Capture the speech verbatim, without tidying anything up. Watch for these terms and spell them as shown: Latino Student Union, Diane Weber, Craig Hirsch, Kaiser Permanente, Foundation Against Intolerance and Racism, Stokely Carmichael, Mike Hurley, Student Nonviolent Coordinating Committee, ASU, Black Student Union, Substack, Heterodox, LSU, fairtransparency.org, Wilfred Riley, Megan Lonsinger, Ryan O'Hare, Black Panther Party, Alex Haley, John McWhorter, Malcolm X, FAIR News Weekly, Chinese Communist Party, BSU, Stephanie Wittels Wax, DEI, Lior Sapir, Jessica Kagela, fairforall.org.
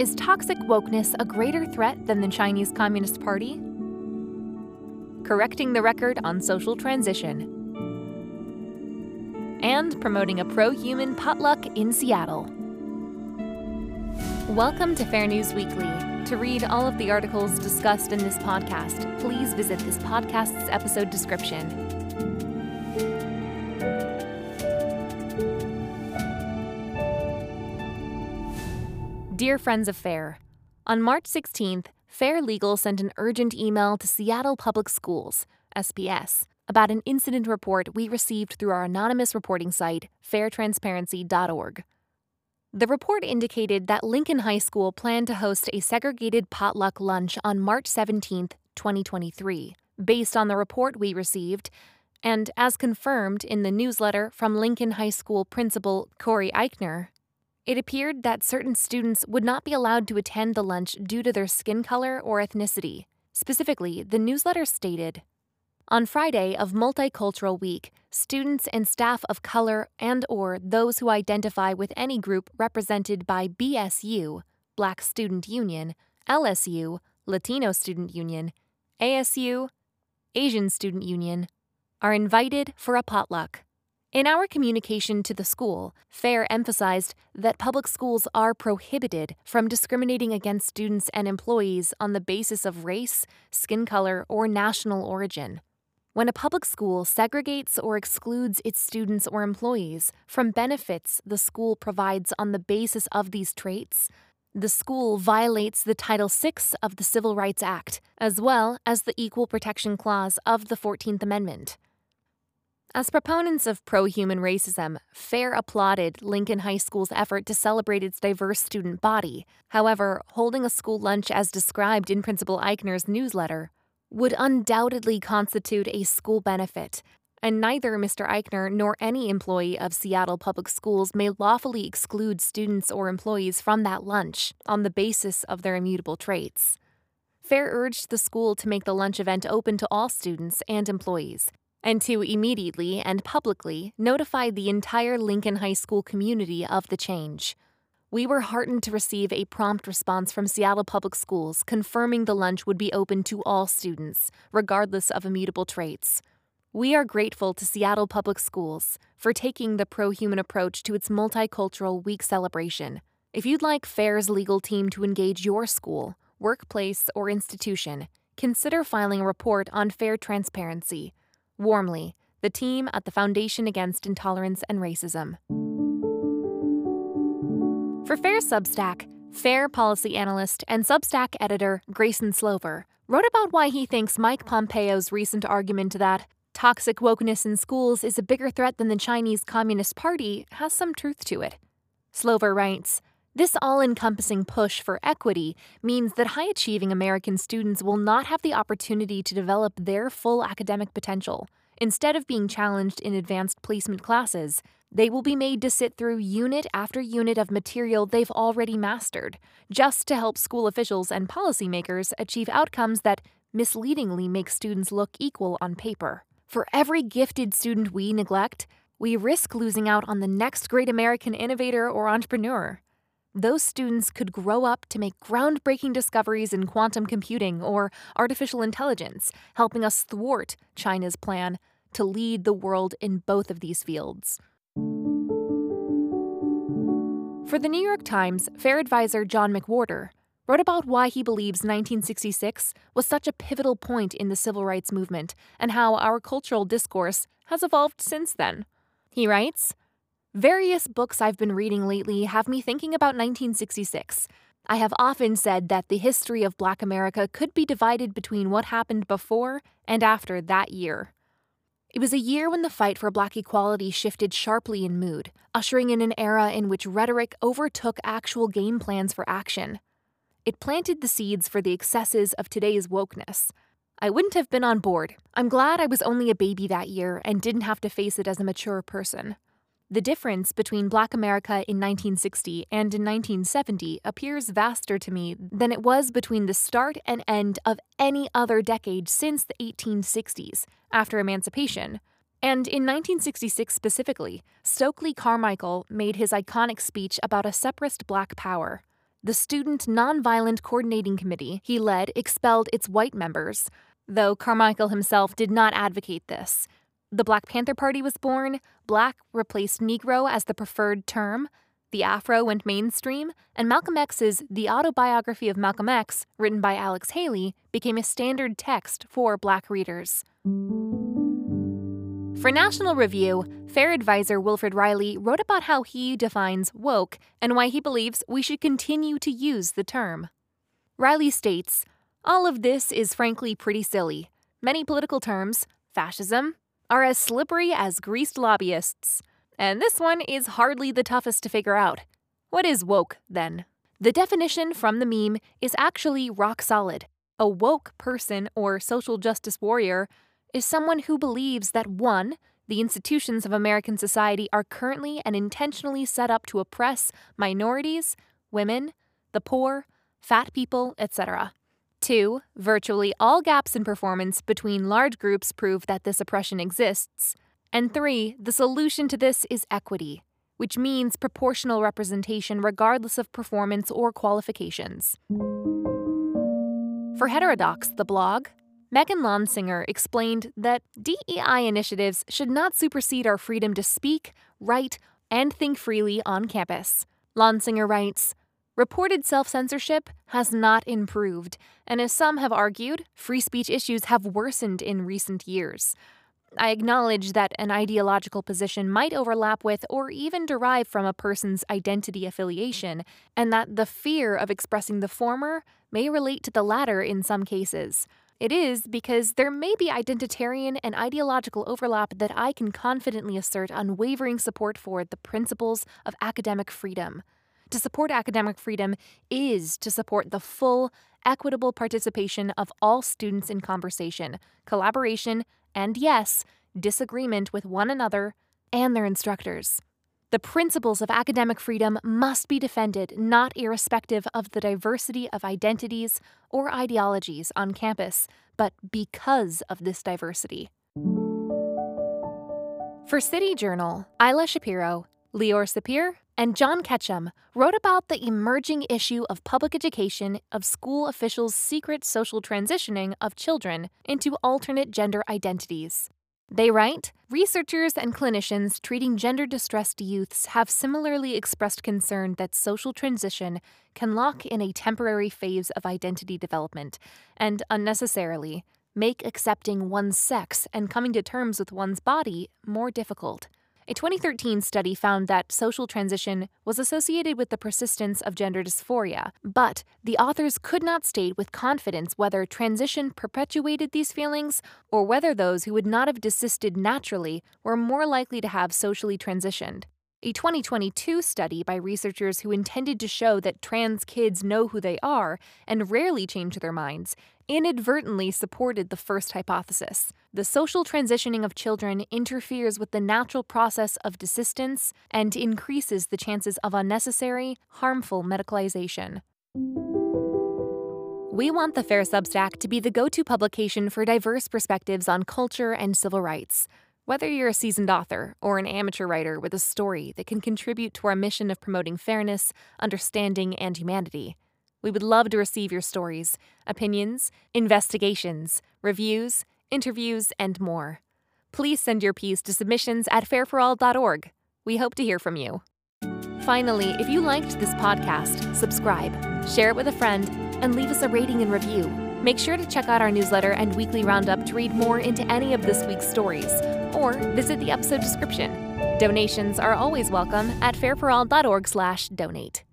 Is toxic wokeness a greater threat than the Chinese Communist Party? Correcting the record on social transition. And promoting a pro-human potluck in Seattle. Welcome to FAIR News Weekly. To read all of the articles discussed in this podcast, please visit this podcast's episode description. Dear friends of FAIR, on March sixteenth, FAIR Legal sent an urgent email to Seattle Public Schools, S P S, about an incident report we received through our anonymous reporting site, fair transparency dot org. The report indicated that Lincoln High School planned to host a segregated potluck lunch on March seventeenth, twenty twenty-three, based on the report we received, and as confirmed in the newsletter from Lincoln High School Principal Corey Eichner. It appeared that certain students would not be allowed to attend the lunch due to their skin color or ethnicity. Specifically, the newsletter stated, "On Friday of Multicultural Week, students and staff of color and/or those who identify with any group represented by B S U, Black Student Union, L S U, Latino Student Union, A S U, Asian Student Union, are invited for a potluck." In our communication to the school, FAIR emphasized that public schools are prohibited from discriminating against students and employees on the basis of race, skin color, or national origin. When a public school segregates or excludes its students or employees from benefits the school provides on the basis of these traits, the school violates the Title six of the Civil Rights Act, as well as the Equal Protection Clause of the fourteenth Amendment. As proponents of pro-human racism, FAIR applauded Lincoln High School's effort to celebrate its diverse student body. However, holding a school lunch as described in Principal Eichner's newsletter would undoubtedly constitute a school benefit, and neither Mister Eichner nor any employee of Seattle Public Schools may lawfully exclude students or employees from that lunch on the basis of their immutable traits. FAIR urged the school to make the lunch event open to all students and employees, and to immediately and publicly notify the entire Lincoln High School community of the change. We were heartened to receive a prompt response from Seattle Public Schools confirming the lunch would be open to all students, regardless of immutable traits. We are grateful to Seattle Public Schools for taking the pro-human approach to its Multicultural Week celebration. If you'd like FAIR's legal team to engage your school, workplace, or institution, consider filing a report on FAIR Transparency. Warmly, the team at the Foundation Against Intolerance and Racism. For FAIR Substack, FAIR policy analyst and Substack editor Grayson Slover wrote about why he thinks Mike Pompeo's recent argument that toxic wokeness in schools is a bigger threat than the Chinese Communist Party has some truth to it. Slover writes, "This all-encompassing push for equity means that high-achieving American students will not have the opportunity to develop their full academic potential. Instead of being challenged in advanced placement classes, they will be made to sit through unit after unit of material they've already mastered, just to help school officials and policymakers achieve outcomes that misleadingly make students look equal on paper. For every gifted student we neglect, we risk losing out on the next great American innovator or entrepreneur. Those students could grow up to make groundbreaking discoveries in quantum computing or artificial intelligence, helping us thwart China's plan to lead the world in both of these fields." For the New York Times, FAIR advisor John McWhorter wrote about why he believes nineteen sixty-six was such a pivotal point in the civil rights movement and how our cultural discourse has evolved since then. He writes, "Various books I've been reading lately have me thinking about nineteen sixty-six. I have often said that the history of Black America could be divided between what happened before and after that year. It was a year when the fight for Black equality shifted sharply in mood, ushering in an era in which rhetoric overtook actual game plans for action. It planted the seeds for the excesses of today's wokeness. I wouldn't have been on board. I'm glad I was only a baby that year and didn't have to face it as a mature person. The difference between Black America in nineteen sixty and in nineteen seventy appears vaster to me than it was between the start and end of any other decade since the eighteen sixties, after emancipation. And in nineteen sixty-six specifically, Stokely Carmichael made his iconic speech about a separatist Black power. The Student Nonviolent Coordinating Committee he led expelled its white members, though Carmichael himself did not advocate this. The Black Panther Party was born, Black replaced Negro as the preferred term, the Afro went mainstream, and Malcolm X's The Autobiography of Malcolm X, written by Alex Haley, became a standard text for Black readers. For National Review, FAIR advisor Wilfred Riley wrote about how he defines woke and why he believes we should continue to use the term. Riley states, "All of this is frankly pretty silly. Many political terms, fascism, are as slippery as greased lobbyists. And this one is hardly the toughest to figure out. What is woke, then? The definition from the meme is actually rock solid. A woke person or social justice warrior is someone who believes that one, the institutions of American society are currently and intentionally set up to oppress minorities, women, the poor, fat people, et cetera. Two, virtually all gaps in performance between large groups prove that this oppression exists. And three, the solution to this is equity, which means proportional representation regardless of performance or qualifications." For Heterodox, the blog, Megan Lonsinger explained that D E I initiatives should not supersede our freedom to speak, write, and think freely on campus. Lonsinger writes, "Reported self-censorship has not improved, and as some have argued, free speech issues have worsened in recent years. I acknowledge that an ideological position might overlap with or even derive from a person's identity affiliation, and that the fear of expressing the former may relate to the latter in some cases. It is because there may be identitarian and ideological overlap that I can confidently assert unwavering support for the principles of academic freedom. To support academic freedom is to support the full, equitable participation of all students in conversation, collaboration, and yes, disagreement with one another and their instructors. The principles of academic freedom must be defended, not irrespective of the diversity of identities or ideologies on campus, but because of this diversity." For City Journal, Ilya Shapiro, Lior Sapir, and John Ketchum wrote about the emerging issue of public education of school officials' secret social transitioning of children into alternate gender identities. They write, "Researchers and clinicians treating gender-distressed youths have similarly expressed concern that social transition can lock in a temporary phase of identity development and unnecessarily make accepting one's sex and coming to terms with one's body more difficult. A twenty thirteen study found that social transition was associated with the persistence of gender dysphoria, but the authors could not state with confidence whether transition perpetuated these feelings or whether those who would not have desisted naturally were more likely to have socially transitioned. A twenty twenty-two study by researchers who intended to show that trans kids know who they are and rarely change their minds inadvertently supported the first hypothesis. The social transitioning of children interferes with the natural process of desistance and increases the chances of unnecessary, harmful medicalization." We want the FAIR Substack to be the go-to publication for diverse perspectives on culture and civil rights. Whether you're a seasoned author or an amateur writer with a story that can contribute to our mission of promoting fairness, understanding, and humanity, we would love to receive your stories, opinions, investigations, reviews, interviews, and more. Please send your piece to submissions at fair for all dot org. We hope to hear from you. Finally, if you liked this podcast, subscribe, share it with a friend, and leave us a rating and review. Make sure to check out our newsletter and weekly roundup to read more into any of this week's stories, or visit the episode description. Donations are always welcome at fair for all dot org slash donate.